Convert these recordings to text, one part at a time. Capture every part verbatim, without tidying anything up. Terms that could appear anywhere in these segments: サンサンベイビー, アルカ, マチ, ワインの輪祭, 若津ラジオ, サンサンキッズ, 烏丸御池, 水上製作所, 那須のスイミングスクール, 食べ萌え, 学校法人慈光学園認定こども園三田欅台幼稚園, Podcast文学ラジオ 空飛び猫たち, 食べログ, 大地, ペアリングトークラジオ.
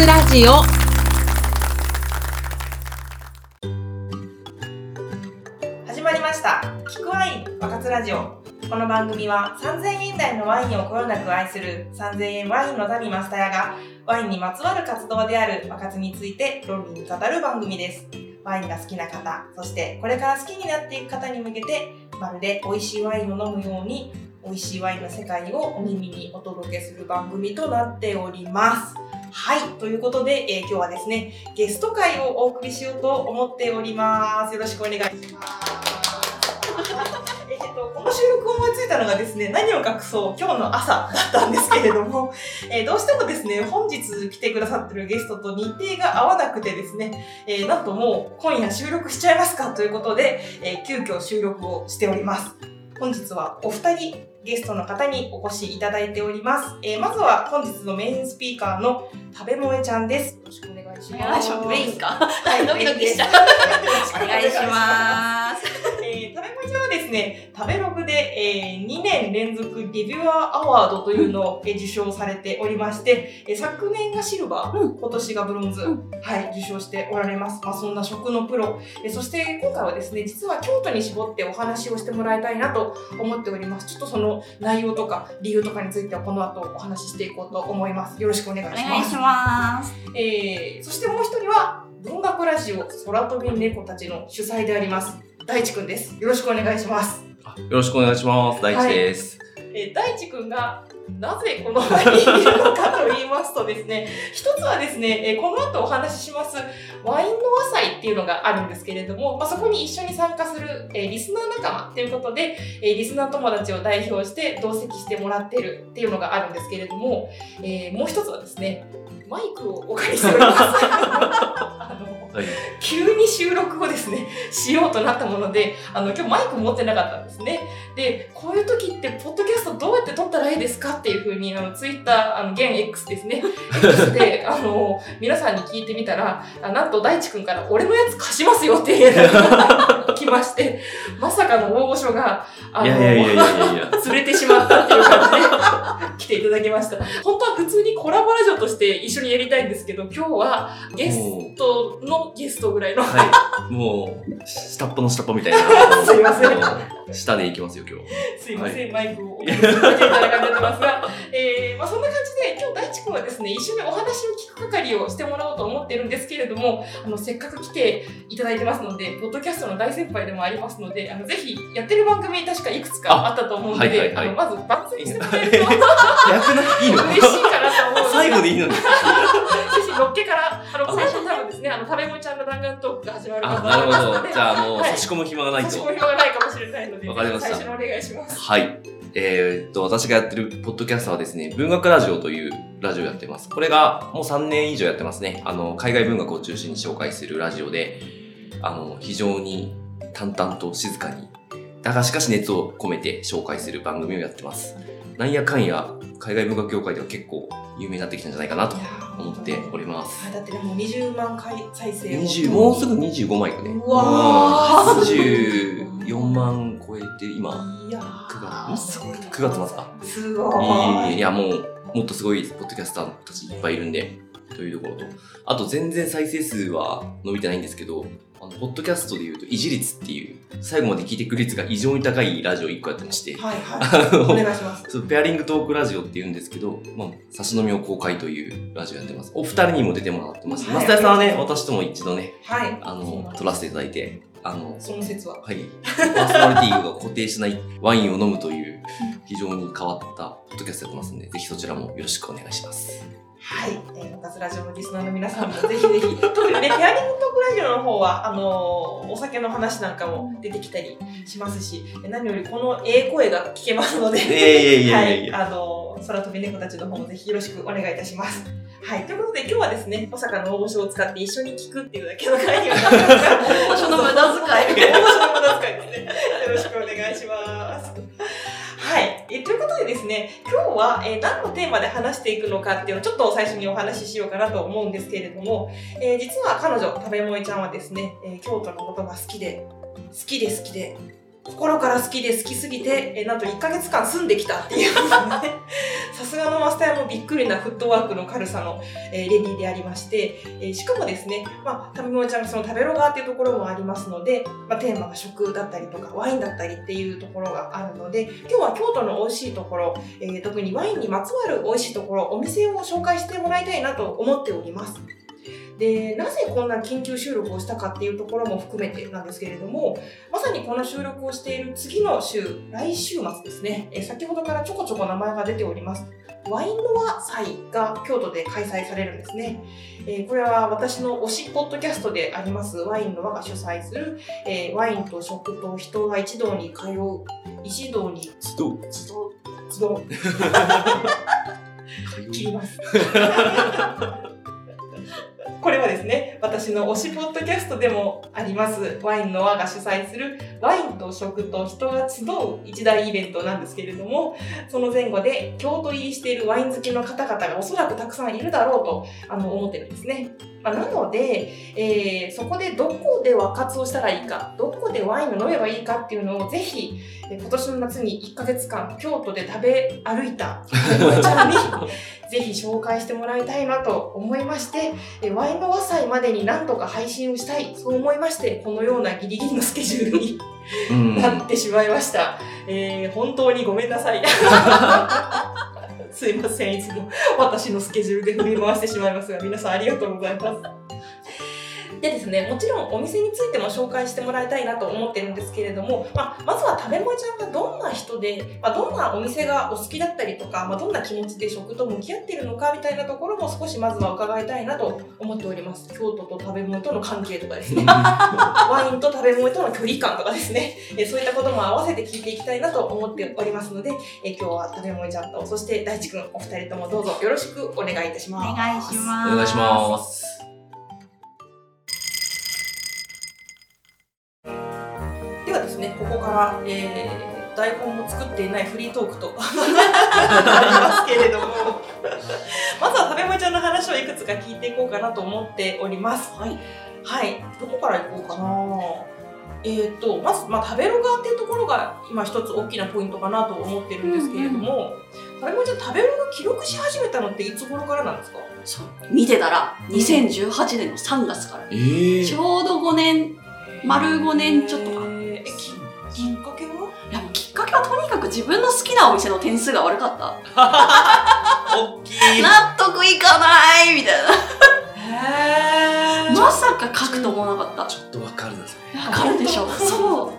スラジオ。始まりました。聞くワイン若津ラジオ。この番組はさんぜんえん台のワインをこよなく愛するさんぜんえんワインの民マスタヤがワインにまつわる活動である若津について論理に語る番組です。ワインが好きな方、そしてこれから好きになっていく方に向けて、まるで美味しいワインを飲むように美味しいワインの世界をお耳にお届けする番組となっております。はい、ということで、えー、今日はですね、ゲスト会をお送りしようと思っております。よろしくお願いします。えっと、この収録を思いついたのがですね、何を隠そう今日の朝だったんですけれどもえどうしてもですね、本日来てくださってるゲストと日程が合わなくてですね、えー、なんともう今夜収録しちゃいますかということで、えー、急遽収録をしております。本日はお二人ゲストの方にお越しいただいております。えー、まずは本日のメインスピーカーの食べ萌えちゃんです。よろしくお願いします。メインか。はい、ドキドキしちゃう。お願いします。えー、食べ萌えちゃんはですね、食べログで、えー、にねん連続リビュアーアワードというのを受賞されておりまして、うん、昨年がシルバー、うん、今年がブロンズ、うん、はい、受賞しておられます。まあ、そんな食のプロ、えー。そして今回はですね、実は京都に絞ってお話をしてもらいたいなと思っております。ちょっとその内容とか理由とかについてはこの後お話ししていこうと思います。よろしくお願いします。お願いします。えー、そしてもう一人は文学ラジオ空飛び猫たちの主催であります大地くんです。よろしくお願いします。あ、よろしくお願いします。大地です。はい、えー、大地くんがなぜこの場にいるのかと言いますとですね、一つはですね、この後お話ししますワインの和祭っていうのがあるんですけれども、まあ、そこに一緒に参加するリスナー仲間ということで、リスナー友達を代表して同席してもらってるっていうのがあるんですけれども、えー、もう一つはですね、マイクをお借りしておりますあの、はい、急に収録をですねしようとなったもので、あの今日マイク持ってなかったんですね。で、こういう時ってポッドキャストどうやって撮ったらいいですかっていう風にあのツイッター、あの現 X ですね X であの皆さんに聞いてみたら、なんと大地くんから俺のやつ貸しますよっていうのが来まして、まさかの大御所があの連れてしまったっていう感じで来ていただきました。本当は普通にコラボラジオとして一緒にやりたいんですけど、今日はゲストのゲストぐらいの、はい、もう下っ端の下っ端みたいなすいません、下でいきますよ今日。すいません、はい、マイクをお借りしていただいてますがえーまあ、そんな感じで今日大地君はですね、一緒にお話を聞く係をしてもらおうと思ってるんですけれども、あのせっかく来ていただいてますので、ポッドキャストの大先輩でもありますので、あのぜひやってる番組確かいくつかあったと思うので、はいはいはい、あのまず抜粋してもらえると嬉しいかなと思うので最後でいいのにぜひのっけから、あの最初多分ですね、あの食べ萌えちゃんの弾丸トークが始まるかと思いますので、じゃあもう差し込む暇がないと、差し込む暇がないかもしれないので、わかりました。最初のお願いします。はい、えー、っと私がやってるポッドキャストはですね、文学ラジオというラジオをやってます。これがもうさんねん以上やってますね。あの海外文学を中心に紹介するラジオで、あの非常に淡々と静かにだがしかし熱を込めて紹介する番組をやってます。なんやかんや海外文学業界では結構有名になってきたんじゃないかなと思っております。だってもうにじゅうまんかい再生をにじゅう、もうすぐにじゅうごまんいくね。うわー、にじゅうよんまん超えて今くがつ、くがつまつか。すごい。いや、もうもっとすごいポッドキャスターたちいっぱいいるんで、というところと、あと全然再生数は伸びてないんですけど、あのポッドキャストでいうと維持率っていう、最後まで聞いてくる率が異常に高いラジオいっこやってまして、はいはい、お願いします。そう、ペアリングトークラジオっていうんですけど、まあ、差し飲みを公開というラジオやってます。お二人にも出てもらってます、はい、マスターさんはね、私とも一度ね、はい、あの撮らせていただいて、あのその説は、はい、パーソナリティが固定しないワインを飲むという非常に変わったポッドキャストやってますので、ぜひそちらもよろしくお願いします。はい、えー、若津ラジオのリスナーの皆さんもぜひぜひ特にね、ペアリングトークラジオの方はあのー、お酒の話なんかも出てきたりしますし、何よりこのええ声が聞けますので、はい、あのー、空飛び猫たちの方もぜひよろしくお願いいたします。はい、ということで今日はですね、小坂の大御所を使って一緒に聞くっていうだけの会議をしたんですが大御所の無駄遣い大御所の無駄遣いですねよろしくお願いしますはい、えということでですね、今日は、えー、何のテーマで話していくのかっていうのをちょっと最初にお話ししようかなと思うんですけれども、えー、実は彼女、食べ萌えちゃんはですね、えー、京都のことが好きで、好きで好きで、心から好きで好きすぎて、えー、なんといっかげつかん住んできたっていう、ね、さすがのマスターもびっくりなフットワークの軽さの、えー、レディーでありまして、えー、しかもですね、まあ、食べ物ちゃんのその食べロガーっていうところもありますので、まあ、テーマが食だったりとかワインだったりっていうところがあるので、今日は京都の美味しいところ、えー、特にワインにまつわる美味しいところ、お店を紹介してもらいたいなと思っております。で、なぜこんな緊急収録をしたかっていうところも含めてなんですけれども、まさにこの収録をしている次の週、来週末ですね、え先ほどからちょこちょこ名前が出ておりますワインノワ祭が京都で開催されるんですね、えー、これは私の推しポッドキャストでありますワインノワが主催する、えー、ワインと食と人が一堂に通う一堂に集う集う集う切りますこれはですね、私の推しポッドキャストでもありますワインの輪が主催するワインと食と人が集う一大イベントなんですけれども、その前後で京都入りしているワイン好きの方々がおそらくたくさんいるだろうとあの思ってるんですね、まあ、なので、えー、そこでどこで和活をしたらいいか、どこでワインを飲めばいいかっていうのをぜひ今年の夏にいっかげつかん京都で食べ歩いたおちゃんにぜひ紹介してもらいたいなと思いまして、えワインの和祭までになんとか配信をしたい、そう思いまして、このようなギリギリのスケジュールになってしまいました。えー、本当にごめんなさい。すいません、いつも私のスケジュールで振り回してしまいますが、皆さんありがとうございます。でですね、もちろんお店についても紹介してもらいたいなと思ってるんですけれども、まあ、まずは食べもえちゃんがどんな人で、まあ、どんなお店がお好きだったりとか、まあ、どんな気持ちで食と向き合ってるのかみたいなところも少しまずは伺いたいなと思っております。京都と食べもえとの関係とかですねワインと食べもえとの距離感とかですね、えそういったことも合わせて聞いていきたいなと思っておりますので、え今日は食べもえちゃんとそして大地くんお二人ともどうぞよろしくお願いいたします。お願いします。お願いします。ここから、えー、台本も作っていないフリートークとありますけれどもまずは食べもえちゃんの話をいくつか聞いていこうかなと思っております。はい、はい、どこからいこうかな。えー、とまず、まあ、食べロガーっていうところが今一つ大きなポイントかなと思ってるんですけれども、食べもえちゃん食べロガー記録し始めたのっていつ頃からなんですか？そう、見てたらにせんじゅうはちねんのさんがつから、えー、ちょうどごねん丸ごねんちょっとか、えーえーきっかけは？いやもうきっかけはとにかく自分の好きなお店の点数が悪かった。大きい。納得いかないみたいな。へー。まさか書くと思わなかった。ちょっとわかるんですよね。わかるでしょ。そ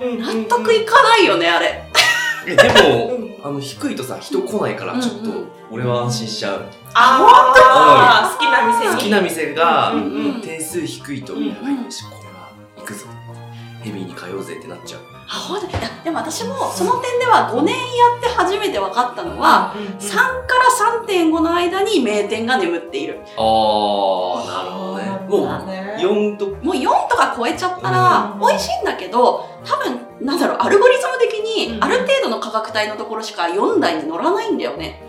う。うんうんうん、納得いかないよねあれ。でも、うん、あの低いとさ人来ないからちょっと俺は安心しちゃう。うんうん、ああ本当。好きな店に。好きな店が、うんうん、点数低いとやばいんでしょ、これは行くぞ。ヘビーに通うぜってなっちゃう。あ、ほんと。でも私もその点ではごねんやって初めて分かったのは、うんうんうん、さんから さんてんご の間に名店が眠っている。ああ、なるほどね。もうよんともうよんとか超えちゃったら美味しいんだけど、多分なんだろうアルゴリズム的にある程度の価格帯のところしかよんだいに乗らないんだよね。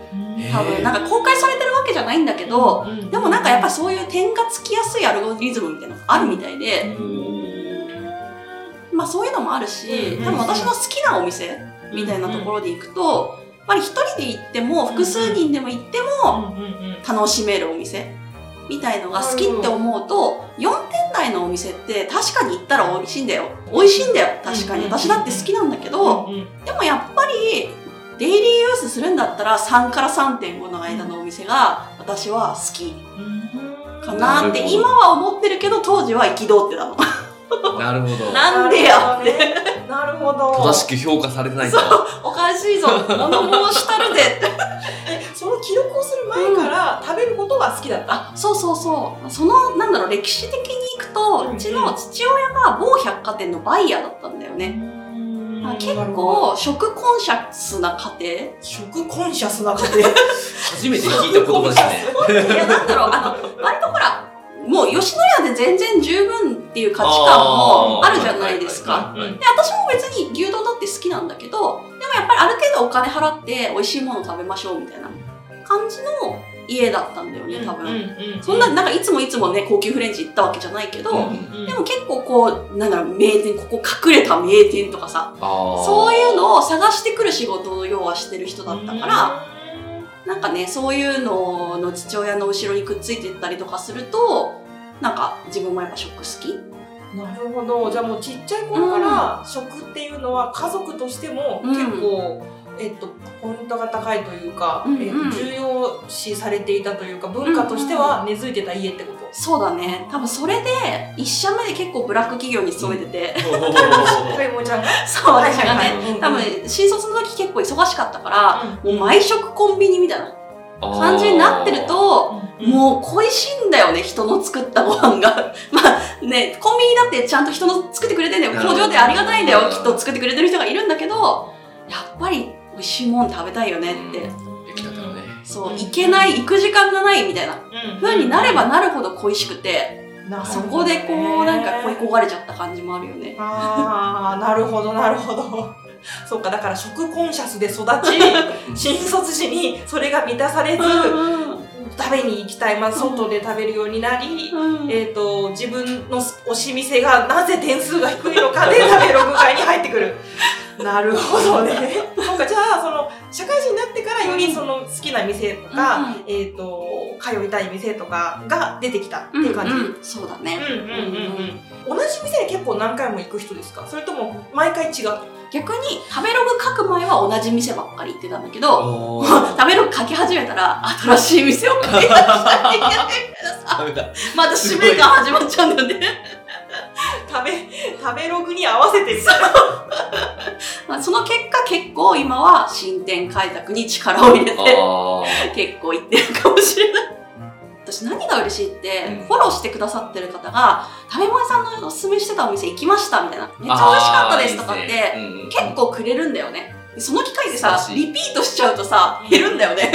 多分なんか公開されてるわけじゃないんだけど、うんうん、でもなんかやっぱそういう点がつきやすいアルゴリズムみたいなのがあるみたいで。うんまあ、そういうのもあるし、多分私の好きなお店みたいなところで行くと、やっぱり一人で行っても複数人でも行っても楽しめるお店みたいのが好きって思うと、よんてんだいのお店って確かに行ったら美味しいんだよ。美味しいんだよ。確かに私だって好きなんだけど、でもやっぱりデイリーユースするんだったらさんから さんてんご の間のお店が私は好きかなって今は思ってるけど、当時は憤ってたの。なるほど。なんでよって。なるほど。正しく評価されてないから。そう、おかしいぞ。物申したるぜって。え、その記録をする前から食べることが好きだった。うん、あ、そうそうそう。そのなんだろう歴史的にいくと、うん、うちの父親が某百貨店のバイヤーだったんだよね。結構食コンシャスな家庭。食コンシャスな家庭。初めて聞いた言葉ですね。いやなんだろうあの割とほら。もう吉野家で全然十分っていう価値観もあるじゃないですか。で、私も別に牛丼だって好きなんだけど、でもやっぱりある程度お金払って美味しいもの食べましょうみたいな感じの家だったんだよね、多分。うんうんうん、そんな、なんかいつもいつもね、高級フレンチ行ったわけじゃないけど、うんうん、でも結構こう、なんだろう、名店、ここ隠れた名店とかさ、そういうのを探してくる仕事を要はしてる人だったから、なんかね、そういうのの父親の後ろにくっついてったりとかすると、なんか自分もやっぱ食好き。なるほど。じゃあもうちっちゃい頃から食っていうのは家族としても結構、うん、えっと、ポイントが高いというか、うんうん、えっと、重要視されていたというか文化としては根付いてた家ってこと、うんうん、そうだね。多分それでいち社目で結構ブラック企業に勤めてて、うん、そう私がね、多分新卒の時結構忙しかったから、うん、もう毎食コンビニみたいな感じになってると、うん、もう恋しいんだよね、人の作ったご飯がまあね、コンビニだってちゃんと人の作ってくれてんだよ、工場ってありがたいんだよ、きっと作ってくれてる人がいるんだけど、やっぱり美味しいもん食べたいよねって、うん、できたてのね、そう、行けない、行く時間がないみたいな風になればなるほど恋しくて、うん、そこでこうなんか恋焦がれちゃった感じもあるよね。あー、なるほどなるほど。そうか、だから食コンシャスで育ち新卒時にそれが満たされず食べに行きたい、まあ、外で食べるようになり、うん、えーと、自分の推し店がなぜ点数が低いのかで食べログ外に入ってくるなるほどね。そうか、じゃあその社会人になってからよりその好きな店とか、うんうん、えーと、通いたい店とかが出てきたっていう感じ、うんうん、そうだね、うんうんうんうん、同じ店に結構何回も行く人ですか、それとも毎回違う？逆に食べログ書く前は同じ店ばっかり行ってたんだけど、食べログ書き始めたら新しい店を書き始めたらまた使命感始まっちゃうんだね食べ、食べログに合わせてるまあその結果結構今は新店開拓に力を入れて結構行ってるかもしれない。私何が嬉しいって、うん、フォローしてくださってる方が食べ物屋さんのおすすめしてたお店行きましたみたいな、めっちゃ美味しかったですとかっていい、ね、うん、結構くれるんだよね。その機会でさ、リピートしちゃうとさ、減るんだよね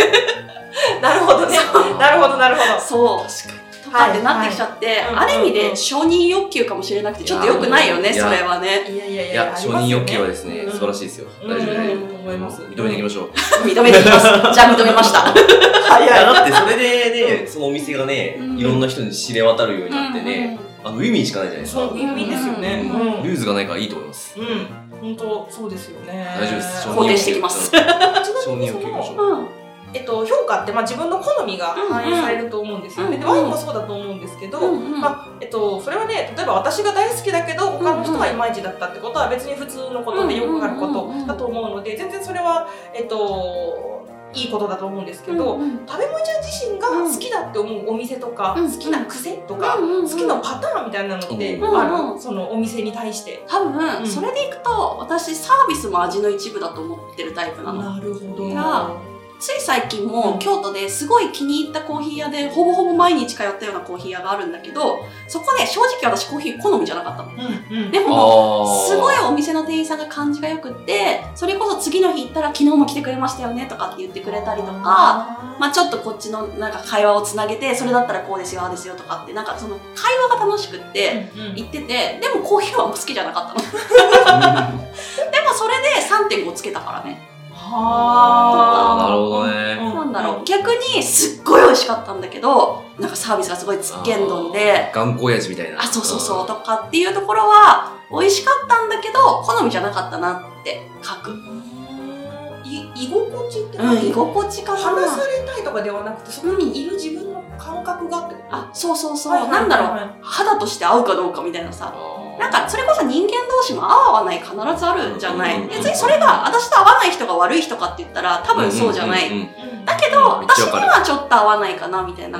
なるほどね、なるほどなるほど、そう確かにとかってなってきちゃって、はいはい、ある意味で承認欲求かもしれなくてちょっと良くないよね、それはね。いやいやいや、承認欲求はですね、うん、素晴らしいですよ、うん、大丈夫大丈夫、うん、思います。認めていきましょう認めていきますじゃあ認めましたはい、だってそれでね、うん、そのお店がね、いろんな人に知れ渡るようになってね、うん、あのウィンウィンしかないじゃないですか。そう、ウィンウィンですよね、うん、ルーズがないからいいと思います、うんうん、本当そうですよね。大丈夫です、承認欲求肯定してきます承認欲求いきましょう。えっと、評価って、まあ、自分の好みが反映されると思うんですよね、うんうん、でワインもそうだと思うんですけど、うんうん、まあえっと、それはね、例えば私が大好きだけど他の人はいまいちだったってことは別に普通のことでよくあることだと思うので、全然それは、えっと、いいことだと思うんですけど、うんうん、食べもえちゃん自身が好きだって思うお店とか、うん、好きな癖とか、うんうん、好きなパターンみたいなのってある、そのお店に対して多分、うん、それでいくと私サービスも味の一部だと思ってるタイプなの。なるほど。つい最近も京都ですごい気に入ったコーヒー屋でほぼほぼ毎日通ったようなコーヒー屋があるんだけど、そこで正直私コーヒー好みじゃなかったの、うんうん、でもすごいお店の店員さんが感じがよくって、それこそ次の日行ったら昨日も来てくれましたよねとかって言ってくれたりとか、まあ、ちょっとこっちのなんか会話をつなげて、それだったらこうですよああですよとかって、なんかその会話が楽しくって言ってて、でもコーヒーはあんま好きじゃなかったのでもそれで さんてんご つけたからね。はあ、なるほどね。なんだろう、逆にすっごい美味しかったんだけど、なんかサービスがすごいつっけんどんで頑固親父みたいな、あ、そうそうそうとかっていうところは美味しかったんだけど好みじゃなかったなって書く。居心地って何、うん、居心地かな、話されたいとかではなくて、そこにいる自分の感覚がって、うん、あ、そうそうそう、はいはいはいはい、なんだろう、肌として合うかどうかみたいなさ、なんかそれこそ人間同士も合わない必ずあるじゃない、うんうんうん、別にそれが私と合わない人が悪い人かって言ったら多分そうじゃない、うんうんうんうん、だけど、うん、私にはちょっと合わないかなみたいな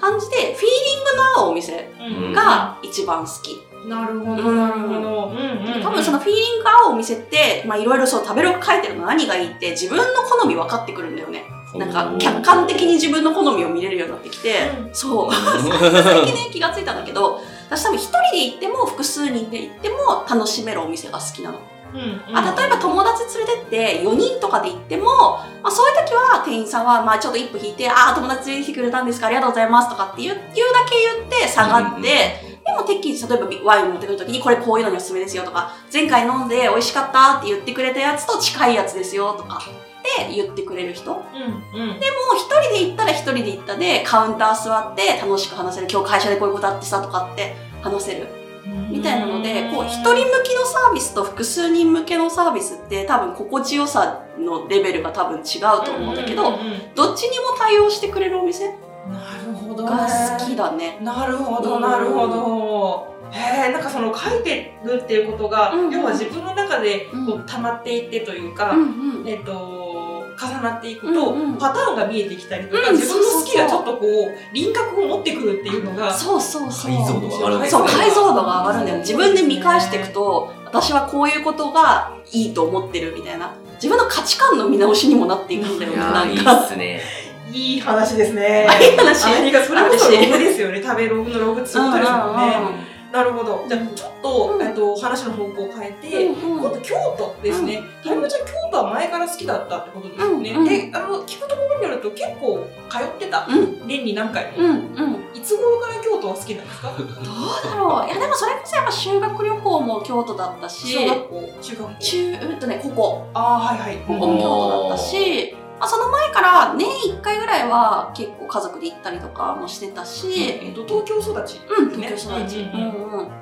感じで、うん、フィーリングの合うお店が一番好き、うんうん、なるほどなるほど、うんうん、多分そのフィーリングが合うお店って、まあ、いろいろそう食べログ書いてるの何がいいって自分の好み分かってくるんだよね。なんか客観的に自分の好みを見れるようになってきて、うん、そう最近ね気がついたんだけど、私多分一人で行っても複数人で行っても楽しめるお店が好きなの、うんうん、あ、例えば友達連れてってよにんとかで行っても、まあ、そういう時は店員さんはまあちょっと一歩引いて、あ、友達連れてきてくれたんですか、ありがとうございますとかって言うだけ言って下がって、うんうん、でも適宜例えばワイン持ってくる時にこれこういうのにおすすめですよとか、前回飲んで美味しかったって言ってくれたやつと近いやつですよとかで言ってくれる人、うんうん、でも一人で行ったら一人で行ったでカウンター座って楽しく話せる、今日会社でこういうことあってさとかって話せる、うん、みたいなので、こう一人向きのサービスと複数人向けのサービスって多分心地よさのレベルが多分違うと思うんだけど、うんうんうんうん、どっちにも対応してくれるお店なるほど、ね、が好きだね。なるほどなるほど、うん、へえ、なんかその書いてるっていうことが、うん、要は自分の中でこう溜まっていってというか、うんうん、えっと重なっていくと、うんうん、パターンが見えてきたりとか、うん、自分の好きがちょっとこう輪郭を持ってくるっていうのが、そうそうそう、解像度が上がる、そう解像度が上がるんだよ。自分で見返していくと、私はこういうことがいいと思ってるみたいな、自分の価値観の見直しにもなっていくんだよ。なんかいいっすね。いい話ですね。いい話。あれがそれこそログですよね。食べログのログってことですもんね。なるほど。じゃあちょっと、うん、えっと話の方向を変えて、うんうん、今度京都ですね。タイムちゃん京都は前から好きだったってことですよね。うんうん、で、あの聞くところによると結構通ってた、うん、年に何回も、うんうん。いつ頃から京都は好きなんですか？どうだろう。いやでもそれこそやっぱ修学旅行も京都だったし、小学校、中学校、中えっとねここ、あーはいはい、ここも京都だったし。まあ、その前から年いっかいぐらいは結構家族で行ったりとかもしてたし、うんえっと、東京育ち、うん、東京育ち、ねうんうん、結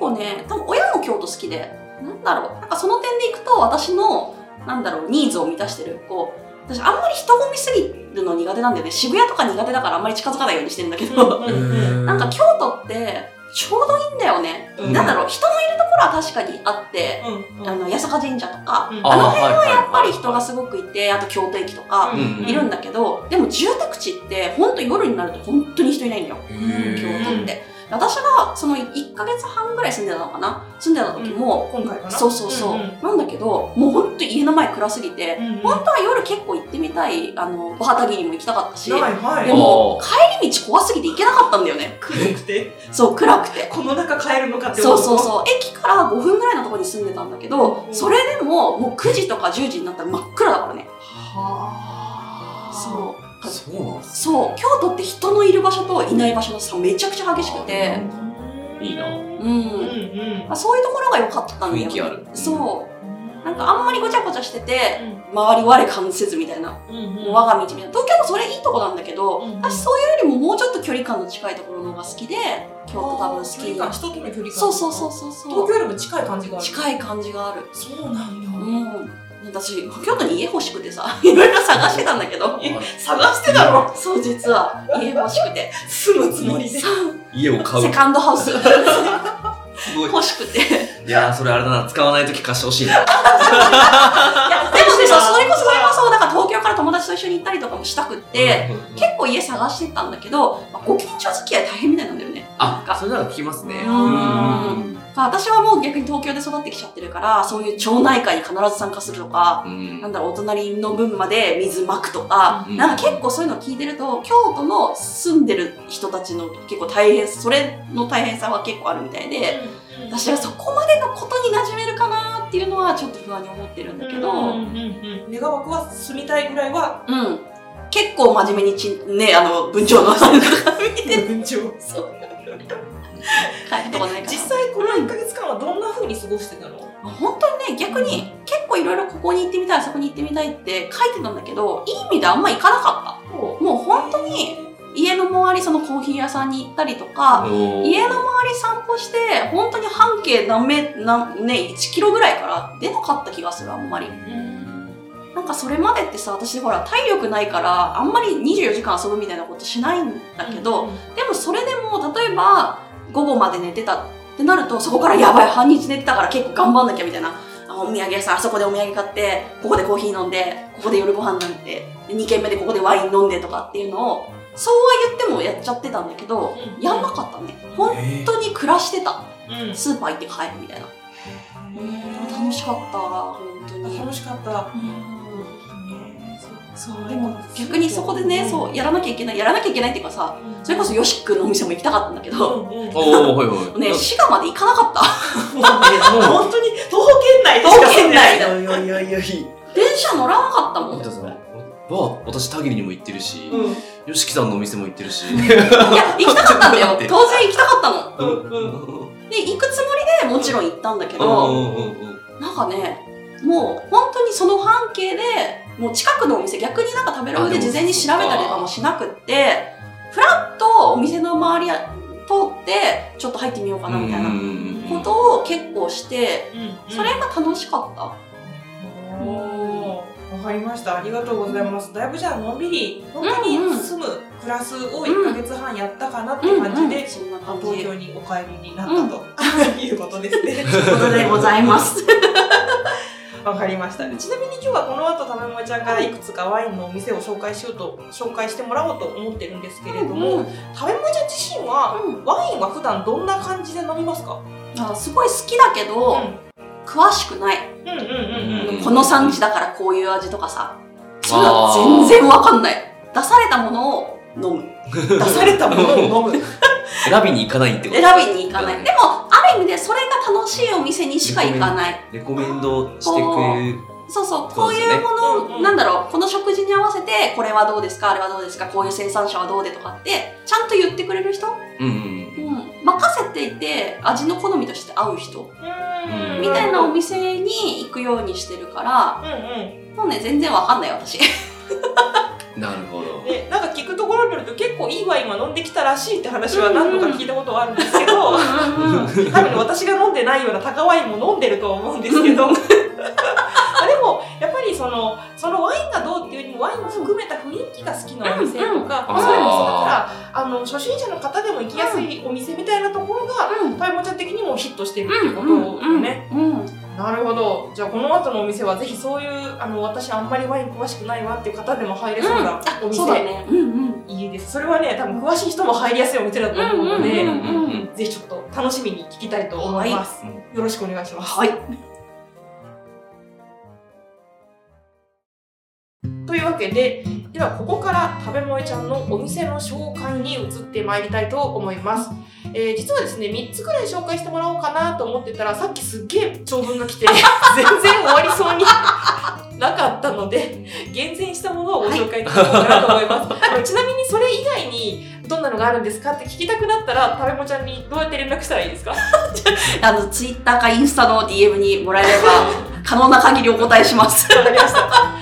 構ね、多分親も京都好きで、なんだろう、なんかその点でいくと私のなんだろうニーズを満たしてる、こう私あんまり人混みすぎるの苦手なんだよね。渋谷とか苦手だからあんまり近づかないようにしてるんだけど、うん、なんか京都ってちょうどいいんだよね、うん、なんだろう、人のいるところは確かにあって、うん、あの八坂神社とか、うん、あの辺はやっぱり人がすごくいて、あと京都駅とかいるんだけど、うんうん、でも住宅地って本当夜になると本当に人いないんだよ、京都って。私がそのいっかげつはんぐらい住んでたのかな、住んでた時も、うん、今回かな、そうそうそう、うんうん、なんだけどもう本当家の前暗すぎて、うんうん、本当は夜結構行ってみたい、あのバハタギにも行きたかったし、はいはい、でも帰り道怖すぎて行けなかったんだよね。暗くてそう暗くてこの中帰るのかって思う。そうそうそう、駅からごふんぐらいのところに住んでたんだけど、うん、それでももうくじとかじゅうじになったら真っ暗だからね。はあ、そうそうなんですね。そう、京都って人のいる場所といない場所の差めちゃくちゃ激しくて、いいな、うんうんうん、まあ、そういうところが良かったんだよね。雰囲気ある、うん、そうなんかあんまりごちゃごちゃしてて、うん、周り我関せずみたいな、うんうん、もう我が道みたいな。東京もそれいいとこなんだけど、うんうん、私そういうよりももうちょっと距離感の近いところの方が好きで、京都多分好き。距離感、人との距離感、そうそうそうそう、東京よりも近い感じがある、近い感じがある。そうなんだ、うん、私京都に家欲しくてさ、いろいろ探してたんだけど、探してたの、そう実は家欲しくて住むつもりで家を買うセカンドハウスすごい欲しくて、いやーそれあれだな、使わないとき貸してほしいな。いやでもね、それこそそれこそだから東京から友達と一緒に行ったりとかもしたくって、うん、結構家探してたんだけど、まあ、ご近所付き合い大変みたいなんだよね。あ、それなら聞きますね。うーん、私はもう逆に東京で育ってきちゃってるから、そういう町内会に必ず参加するとか、うん、なんだろう、お隣の分まで水まくとか、うん、なんか結構そういうの聞いてると、京都の住んでる人たちの結構大変、それの大変さは結構あるみたいで、うん、私はそこまでのことに馴染めるかなっていうのはちょっと不安に思ってるんだけど、願わくは住みたいぐらいは、うん、結構真面目にちね、あの文鳥の話が見てる文鳥そう実際このいっかげつかんはどんな風に過ごしてたの？本当にね、逆に結構いろいろここに行ってみたい、あそこに行ってみたいって書いてたんだけど、いい意味であんま行かなかった。もう本当に家の周り、そのコーヒー屋さんに行ったりとか、家の周り散歩して、本当に半径何メ、何ね、いちキロぐらいから出なかった気がする、あんまり。なんかそれまでってさ、私ほら体力ないからあんまりにじゅうよじかん遊ぶみたいなことしないんだけど、うん、でもそれでも例えば午後まで寝てたってなると、そこからやばい半日寝てたから結構頑張んなきゃみたいな、お土産屋さんあそこでお土産買って、ここでコーヒー飲んで、ここで夜ご飯飲んで、にけんめでここでワイン飲んでとかっていうのを、そうは言ってもやっちゃってたんだけど、うん、やんなかったね。本当に暮らしてた、うん、スーパー行って帰るみたいな、うん、楽しかった。本当に楽しかった、うんそう。でも逆にそこでね、そうやらなきゃいけない、やらなきゃいけないっていうかさ、うん、それこそヨシックのお店も行きたかったんだけど、うんうん、おはいはい、ね、滋賀まで行かなかった。本当に東北圏内ですか、東北圏内だ。いやいやいやいや。電車乗らなかったもん。わ、私田切にも行ってるし、うん、ヨシキさんのお店も行ってるし、いや行きたかったんだよ。当然行きたかったの。うんうん、で行くつもりでもちろん行ったんだけど、うんうんうん、なんかね。もう本当にその半径で、もう近くのお店、逆になんか食べログで事前に調べたりとかもしなくって、ふらっとお店の周り通ってちょっと入ってみようかなみたいなことを結構して、うん、それが楽しかった。わかりました。ありがとうございます。だいぶじゃあのんびり、本当に住むクラスをいっかげつはんやったかなって感じで、うんうんうん、そんな感じ東京にお帰りになったと、うん、いうことですね。ということでございます。わかりました。ちなみに今日はこの後たまもちゃんからいくつかワインのお店を紹介しようと紹介してもらおうと思ってるんですけれども、うんうん、たまもちゃん自身は、うん、ワインは普段どんな感じで飲みますか？あ、すごい好きだけど、うん、詳しくない。この産地だからこういう味とかさ、そんな全然わかんない。出されたものを飲む。出されたものを飲む。選びに行かないってこと。選びに行かない。でもある意味でそれが楽しいお店にしか行かない。レコメンドしてくれる。そうそう、こういうものを、なんだろう、この食事に合わせてこれはどうですか、あれはどうですか、こういう生産者はどうでとかってちゃんと言ってくれる人、うんうんうん、任せていて味の好みとして合う人、うん、みたいなお店に行くようにしてるから、うんうん、もうね全然わかんない私。なるほど。で、なんか聞くところによると結構いいワインは飲んできたらしいって話は何度か聞いたことはあるんですけど、うんうん、多分私が飲んでないような高ワインも飲んでるとは思うんですけど。でもやっぱりその、そのワインがどうっていうよりもワインを含めた雰囲気が好きなお店とか、うんうん、そういうのもそうだからあの初心者の方でも行きやすいお店みたいなところがたまもちゃん的にもヒットしてるっていうことをね、うんうんうんうん、なるほど。じゃあこの後のお店はぜひそういうあの私あんまりワイン詳しくないわっていう方でも入れそうなお店、うん、そうだね、うんうん、いいです。それはね多分詳しい人も入りやすいお店だと思うので、うんうんうんうん、ぜひちょっと楽しみに聞きたいと思います、はい、よろしくお願いします。はい、というわけで、ではここからたまもえちゃんのお店の紹介に移ってまいりたいと思います、えー、実はですね、みっつくらい紹介してもらおうかなと思ってたらさっきすっげえ長文が来て全然終わりそうになかったので厳選したものをご紹介できたらと思います、はい、ちなみにそれ以外にどんなのがあるんですかって聞きたくなったらたまもちゃんにどうやって連絡したらいいですか？あのツイッターかインスタの ディーエム にもらえれば可能な限りお答えします。わかりました。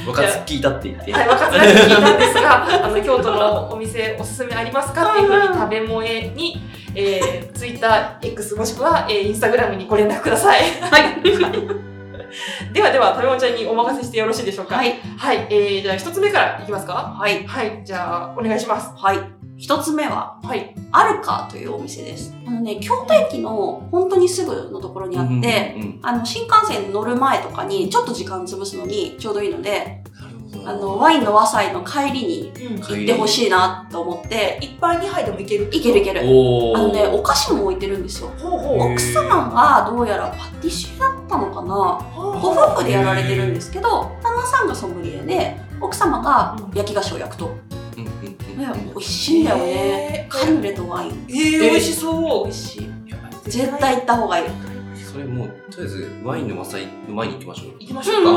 若槻聞いたって言って。はい、若槻聞いたんですが、あの京都のお店おすすめありますかっていうふうにたまもえに、えー、Twitter、X もしくは、えー、Instagram にご連絡ください。はい。ではではたまもちゃんにお任せしてよろしいでしょうか。はい。はい、えー、じゃあ一つ目からいきますか。はい。はい。じゃあお願いします。はい。一つ目は、はい、アルカというお店です。あのね、京都駅の本当にすぐのところにあって、うんうんうん、あの新幹線に乗る前とかにちょっと時間潰すのにちょうどいいので、あのワインの和祭の帰りに行ってほしいなと思って、うん、いっぱいにはいでも行ける？行ける行ける。あのね、お菓子も置いてるんですよ。ほうほう。奥様がどうやらパティシエだったのかな、ご夫婦でやられてるんですけど、旦那さんがソムリエで奥様が焼き菓子を焼くと、美味しいんだよね、えー、カヌレとワイン、えー、美味しそう。美味しい、絶対行った方がいい。それもうとりあえずワインのマサイの前に行きましょう。行きましょうか、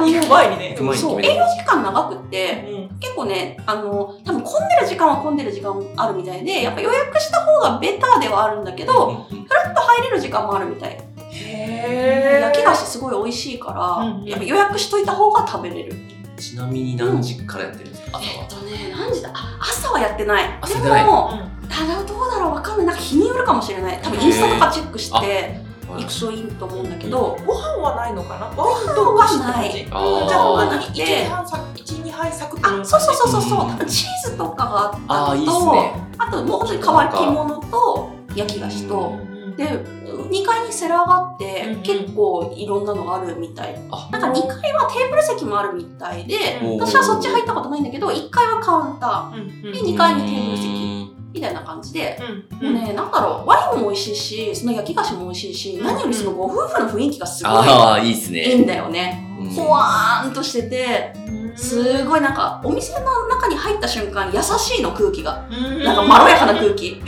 うんうん、行く前にね。そう、営業時間長くって、うん、結構ね、あの多分混んでる時間は混んでる時間あるみたいで、やっぱ予約した方がベターではあるんだけど、ふらっと入れる時間もあるみたい。へー、焼き菓子すごい美味しいから、うん、やっぱ予約しといた方が食べれる。ちなみに何時からやってるんですか、うん、朝は？えっとね、何時だ？あ、朝はやってない。朝でも、うん、ただどうだろう、わかんない。なんか日によるかもしれない。多分インスタとかチェックして行くといいと思うんだけど、ご飯はないのかな？ご飯はない。じゃあいち、にはいサクッと。あ、そうそうそうそうそう。多分チーズとかがあったのと、あー、いいっすね。あともう本当に乾き物と焼き菓子と。で、にかいにセラーがあって、うん、結構いろんなのがあるみたい。なんかにかいはテーブル席もあるみたいで、私はそっち入ったことないんだけど、いっかいはカウンター、うん、でにかいにテーブル席みたいな感じで、うんうん、もうね、なんだろう、ワインも美味しいし、その焼き菓子も美味しいし、何よりそのご夫婦の雰囲気がすごい、あー、いいっすね。いいんだよね。ほわーんとしてて、すごいなんかお店の中に入った瞬間優しいの、空気がなんかまろやかな空気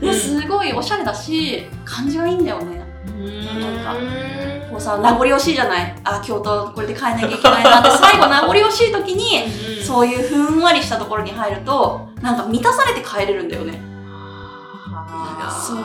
ですごいおしゃれだし感じがいいんだよね。なんかこうさ、名残惜しいじゃない、あ、京都これで帰らなきゃいけないなって最後名残惜しい時にそういうふんわりしたところに入るとなんか満たされて帰れるんだよね。そう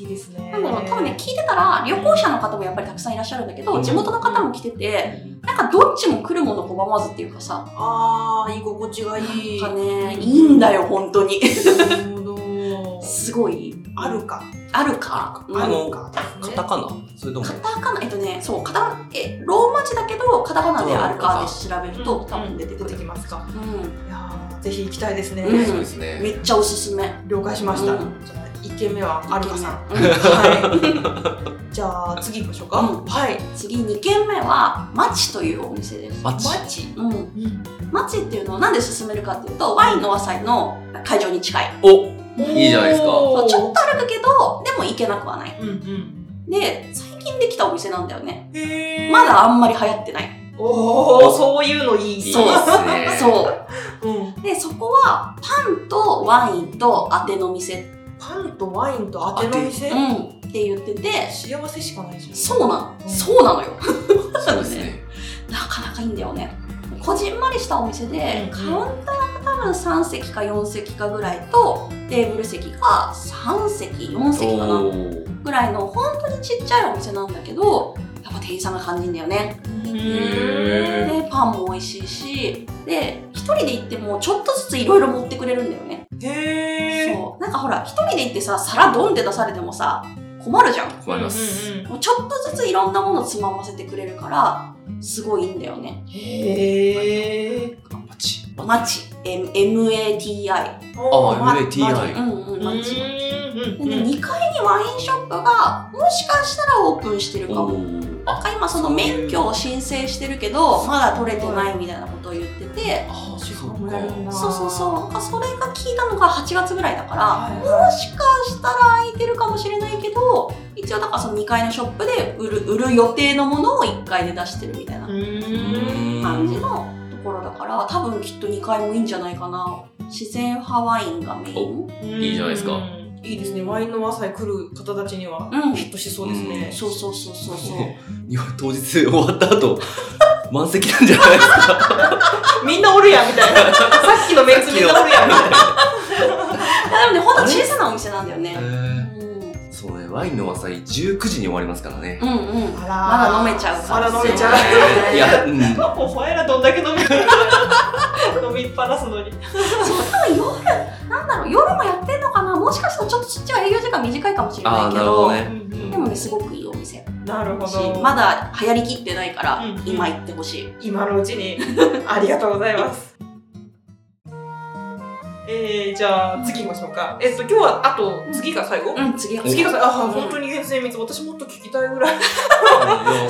いいですね。なんだろう、多分ね、聞いてたら旅行者の方もやっぱりたくさんいらっしゃるんだけど、地元の方も来てて、なんかどっちも来るもの拒まずっていうかさ、あー、居心地がいい。なんかね、いいんだよ本当に。なるほど。すごい。あるかあるかあのカタカナそれともカタカナえっとねそうカタえローマ字だけどカタカナであるかで調べると多分出て出てきますか。うん、いやぜひ行きたいですね。そうですね。めっちゃおすすめ。了解しました。じゃあいっけんめはアルカさん。はい。じゃあ次行きましょうか。はい。次にけんめはマチというお店です。マチ。うん。マチっていうのをなんで勧めるかっていうとワインの和祭の会場に近い。お。いいじゃないですか。ちょっと歩くけどでも行けなくはない、うんうん、で最近できたお店なんだよね。へー、まだあんまり流行ってない。おお、そういうのいいですね。そう、うん、でそこはパンとワインとあての店。パンとワインとあての店、うん、って言ってて幸せしかないじゃん。そうなの、うん、そうなのよ。そうですね。なかなかいいんだよね。こじんまりしたお店で、カウンターが多分さん席かよん席かぐらいとテーブル席がさん席よん席かなぐらいの本当にちっちゃいお店なんだけど、やっぱ店員さんが感じるんだよね。へでパンも美味しいし、で一人で行ってもちょっとずついろいろ持ってくれるんだよね。へそう、なんかほら一人で行ってさ皿ドンって出されてもさ困るじゃん。困ります、うんうんうん、もうちょっとずついろんなものをつまませてくれるからすごいいいんだよね。へー、マチマチ エムエーティーアイ あ エムエーティーアイ うんうん、マチマチで、ね、にかいにワインショップがもしかしたらオープンしてるかも。なんか今その免許を申請してるけどまだ取れてないみたいなことを言ってて、あそうか、そうそうそう、それが聞いたのがはちがつぐらいだから、はい、もしかしたら空いてるかもしれないけど一応だからそのにかいのショップで売る、売る予定のものをいっかいで出してるみたいな感じのところだから、多分きっとにかいもいいんじゃないかな。自然派ワインがメイン。いいじゃないですか。いいですね。ワインの和祭来る方たちにはヒットしそうですね。うん、そうそうそうそうそう。当日終わった後満席なんじゃないですか。みんなおるやみたいな。さっきのメンツみんなおるやみたいな。でもね、ほんと小さなお店なんだよね。そうね、ワインの和祭じゅうくじに終わりますからね。うんうん。まだ飲めちゃうから。まだ飲めちゃう。いや、うん。お前らどんだけ飲み飲みっぱなすのに。そう、多分夜なんだろう、夜もやってんのかな。もしかしたらちょっとそっちは営業時間短いかもしれないけど。なるほどね。でもね、すごくいいお店。なるほど。まだ流行りきってないから、うんうん、今行ってほしい。今のうちに。ありがとうございます。えー、じゃあ次行きましょうか。えっと今日はあと次が最後。うん、次が最後。あ、本当に厳選みっつ。私もっと聞きたいぐらい。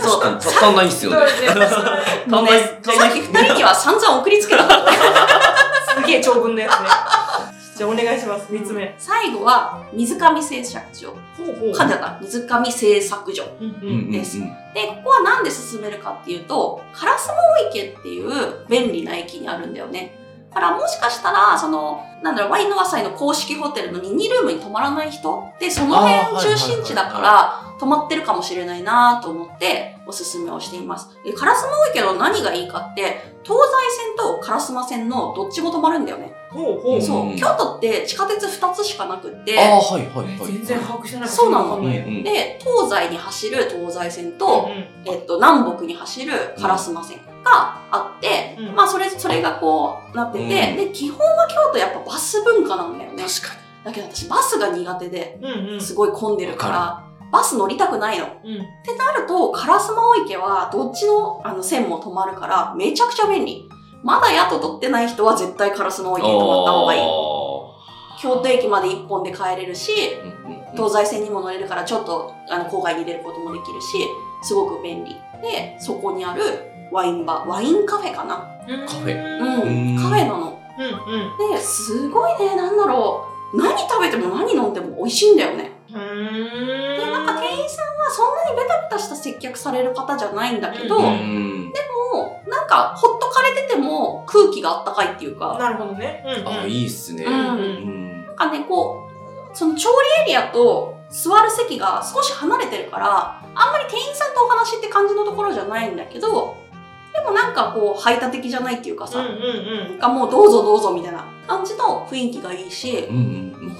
そうだね。たったんないっすよね。たんない。さっきふたりには散々送りつけた。すげえ長文のやつね。じゃあお願いします。みっつめ。最後は水上製作所。カナダ水上製作所です。でここはなんで進めるかっていうと、烏門池っていう便利な駅にあるんだよね。だからもしかしたらそのなんだろう、ワインの和祭の公式ホテルのにルームに泊まらない人でその辺中心地だから泊まってるかもしれないなと思っておすすめをしています。烏丸池の何がいいかって、東西線と烏丸線のどっちも泊まるんだよね。ほうほう、そう京都って地下鉄ふたつしかなくって、あ、はいはいはい、全然把握してなかった。そうなの、ね、で東西に走る東西線と、うん、えっと、南北に走る烏丸線があって、うん、まあそれ、それがこうなってて、うん、で基本は京都やっぱバス文化なんだよね。確かに。だけど私バスが苦手で、うんうん、すごい混んでるからバス乗りたくないの、うん、ってなると烏丸池はどっち の, あの線も止まるからめちゃくちゃ便利。まだやっと取ってない人は絶対烏丸池に止まった方がいい。京都駅までいっぽんで帰れるし、東西線にも乗れるからちょっとあの郊外に出ることもできるし、すごく便利で、そこにあるワインバー、ワインカフェかな。カフェ、うん、カフェなの、うんうん、で、すごいね、なんだろう、何食べても何飲んでも美味しいんだよね。うーん、で、なんか店員さんはそんなにベタベタした接客される方じゃないんだけど、うんうん、でも、なんかほっとかれてても空気があったかいっていうか。なるほどね、うんうん、あ、いいっすね、うんうん、なんかね、こう、その調理エリアと座る席が少し離れてるからあんまり店員さんとお話って感じのところじゃないんだけど、でもなんかこう排他的じゃないっていうかさ、なんかもうどうぞどうぞみたいな感じの雰囲気がいいし、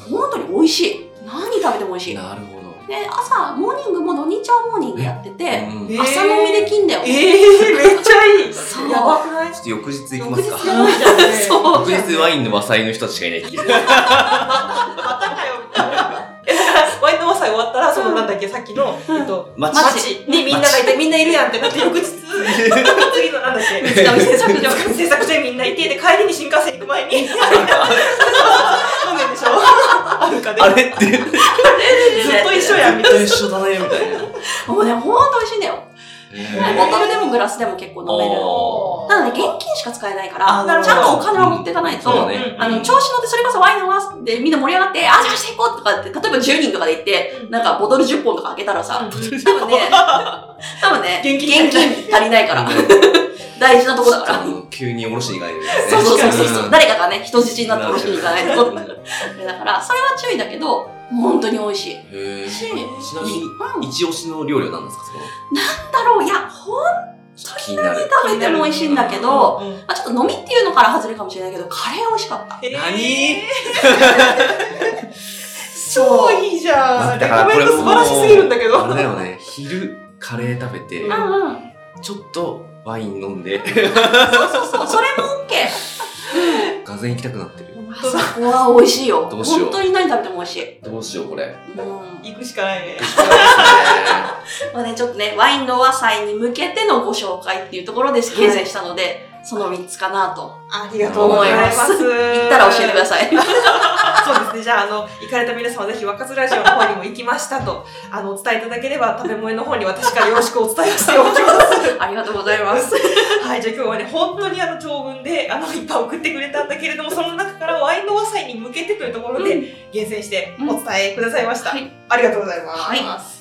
本当に美味しい。何食べても美味しい。なるほど。で、朝モーニングも土日はモーニングやってて、朝飲みできんだよ。えー、めっちゃいい。そう。やばくない？ちょっと翌日行きますか。翌日ワインの和祭の人しかいない。またかよみたいな。なんだっけ、さっきの、えっと、マチにみんながいて、みんないるやんってなって、翌日、次のなんだっけ、うちの製作所、製作所にみんないて、で、帰りに新幹線行く前に、飲んでるでしょあるかね。あれって。ずっと一緒やん、みたいな。ずっと一緒だね、みたいな。もうね、ほんと美味しいんだよ。ボトルでもグラスでも結構飲める。なので、現金しか使えないから、ちゃんとお金は持っていかないと、ね、あの、調子乗って、それこそワイン飲ますってみんな盛り上がって、あ、じゃあしていこうとかって、例えばじゅうにんとかで行って、なんかボトルじゅっぽんとか開けたらさ、多分ね、多分ね、現金足りないから。大事なとこだから。急におろしに行かないといけない。そうそうそうそう。誰かがね、人質になっておろしに行かないと。だから、それは注意だけど、本当に美味しい。へぇ。ちなみに、一押しの料理は何ですか？なんだろう、いや、ほんそんなに食べても美味しいんだけど、うんうん、まあちょっと飲みっていうのから外れるかもしれないけど、カレー美味しかった。えー、何超いいじゃん。だからこれも素晴らしすぎるんだけど。あれだよね、昼カレー食べて、うんうん、ちょっとワイン飲んで。そうそうそう、それも OK。がぜん行きたくなってる。あそこは美味しいよ。どうしよう。本当に何食べても美味しい。どうしよう、これ。うん。行くしかないね。まあね、ちょっとね、ワインの和祭に向けてのご紹介っていうところで掲載したので、はい、そのみっつかなと。ありがとうございます。行ったら教えてください。そうですね。じゃあ、あの、行かれた皆様、ぜひ、若津ラジオの方にも行きましたと、あの、お伝えいただければ、食べ物の方に私からよろしくお伝えしておきます。ありがとうございます。はい。じゃあ今日はね、本当にあの、長文で、あの、いっぱい送ってくれたんだけれども、その中からワインの和祭に向けてというところで、うん、厳選してお伝えくださいました。うん、はい、ありがとうございます。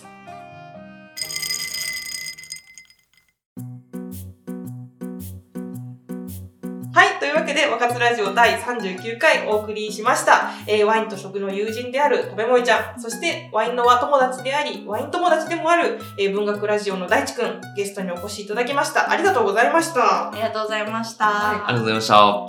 はい、で若津ラジオだいさんじゅうきゅうかいお送りしました、えー、ワインと食の友人であるとべもえちゃん、そしてワインの和友達でありワイン友達でもある、えー、文学ラジオの大地くん、ゲストにお越しいただきました。ありがとうございました。ありがとうございました、はい、ありがとうございました。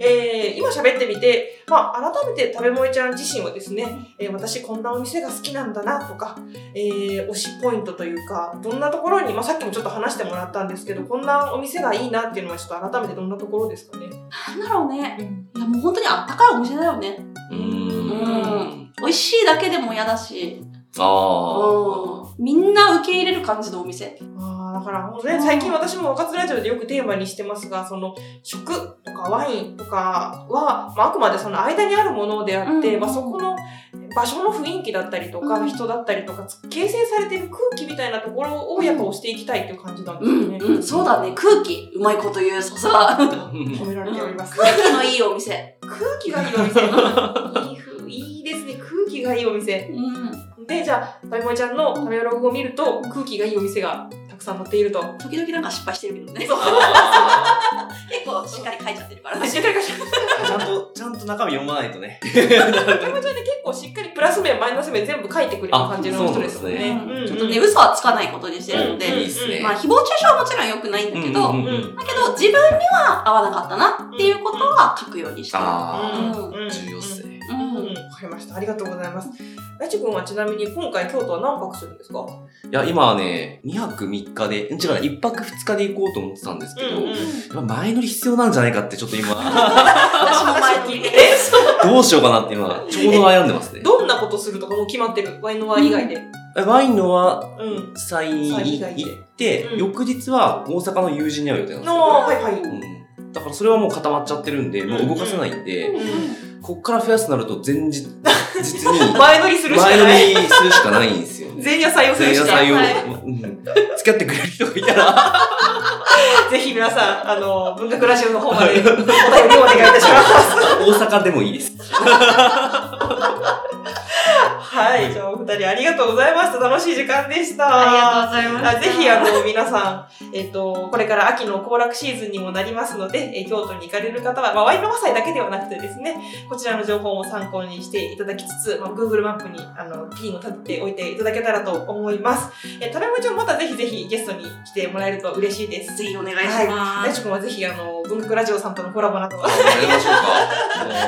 えー、今喋ってみて、まあ、改めてとべもえちゃん自身はですね、えー、私こんなお店が好きなんだなとか、えー、推しポイントというか、どんなところに、まあ、さっきもちょっと話してもらったんですけど、こんなお店がいいなっていうのはちょっと改めてどんなところですかね。なんだろうね、いやもう本当にあったかいお店だよね。うーん、美味しいだけでも嫌だし、ああ、みんな受け入れる感じのお店。ああ、だからもうね、最近私も若津ラジオでよくテーマにしてますが、その食とかワインとかは、まあ、あくまでその間にあるものであって、うん、まあ、そこの場所の雰囲気だったりとか、うん、人だったりとか、形成されている空気みたいなところをやっぱ押していきたいっていう感じなんですよね。うんうんうん、そうだね、空気、うまいこと言う、さすが。褒められております、ね。空気のいいお店。空気がいいお店。いいですね、空気がいいお店。うんで、じゃあ、とべもえちゃんの食べログを見ると、空気がいいお店がたくさん載っていると。時々なんか失敗してるけどね。そう結構しっかり書いちゃってるからね。しっかり書いちゃってる。ちゃんと、ちゃんと中身読まないとね。とべもえちゃんって結構しっかりプラス面、マイナス面全部書いてくれる感じの人ですよね。ちょっとね、嘘はつかないことにしてるので、まあ、誹謗中傷はもちろん良くないんだけど、だけど、自分には合わなかったなっていうことは書くようにしてる。重要性。わかりました。ありがとうございます。大地君はちなみに今回京都は何泊するんですか？いや、今はね、にはくみっかで、違う、いっぱくふつかで行こうと思ってたんですけど、うんうん、前乗り必要なんじゃないかってちょっと今、私も前乗り。どうしようかなって今、ちょうど悩んでますね。どんなことするとかもう決まってる？ワインの輪以外で。ワインの輪祭に行って、うん、翌日は大阪の友人に会う予定なんですよ。はいはい、うん。だからそれはもう固まっちゃってるんで、もう動かせないんで、こっから増やすなると前日に前乗りするしかない前乗りするしかないんですよ。前夜祭をするしかない。前夜祭を、うん、付き合ってくれる人がいたらぜひ皆さん、あの、文学ラジオの方までお便りをお願いいたします。大阪でもいいです。はい、じゃあお二人ありがとうございました。楽しい時間でした。ありがとうございました。ぜひ、あの、皆さん、えっと、これから秋の行楽シーズンにもなりますので、え京都に行かれる方は、まあ、ワインの和祭だけではなくてですね、こちらの情報も参考にしていただきつつ、まあ、Google マップに、あの、ピンを立てておいていただけたらと思います。え、とべもえちゃんまたぜひぜひゲストに来てもらえると嬉しいです。ぜひお願いします。はい、大地君はぜひ、あの、文学ラジオさんとのコラボなどは。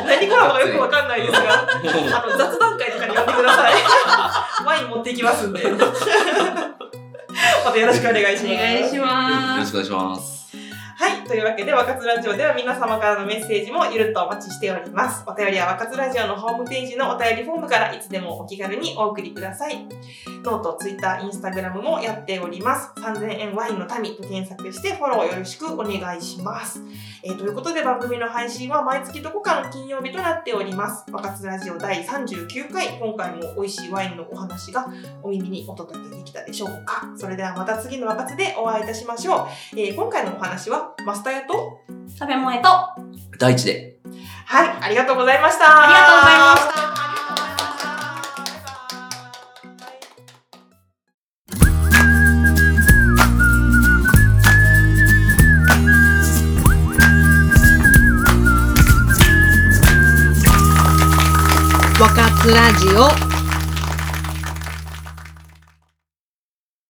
何コラボかよくわかんないですが、あの、雑談会とかに呼んでください。ワイン持ってきますんで。またよろしくお願いします。お願いします。よろしくお願いします。はい、というわけでわかつラジオでは皆様からのメッセージもゆるっとお待ちしております。お便りはわかつラジオのホームページのお便りフォームからいつでもお気軽にお送りください。ノート、ツイッター、インスタグラムもやっております。さんぜんえんワインの民と検索してフォローよろしくお願いします。えー、ということで番組の配信は毎月どこかの金曜日となっております。わかつラジオだいさんじゅうきゅうかい、今回も美味しいワインのお話がお耳にお届けできたでしょうか。それではまた次のわかつでお会いいたしましょう。えー、今回のお話はマスタヤと食べ萌えと大地で、はい、ありがとうございました。ありがとうございました。わかつラジオ。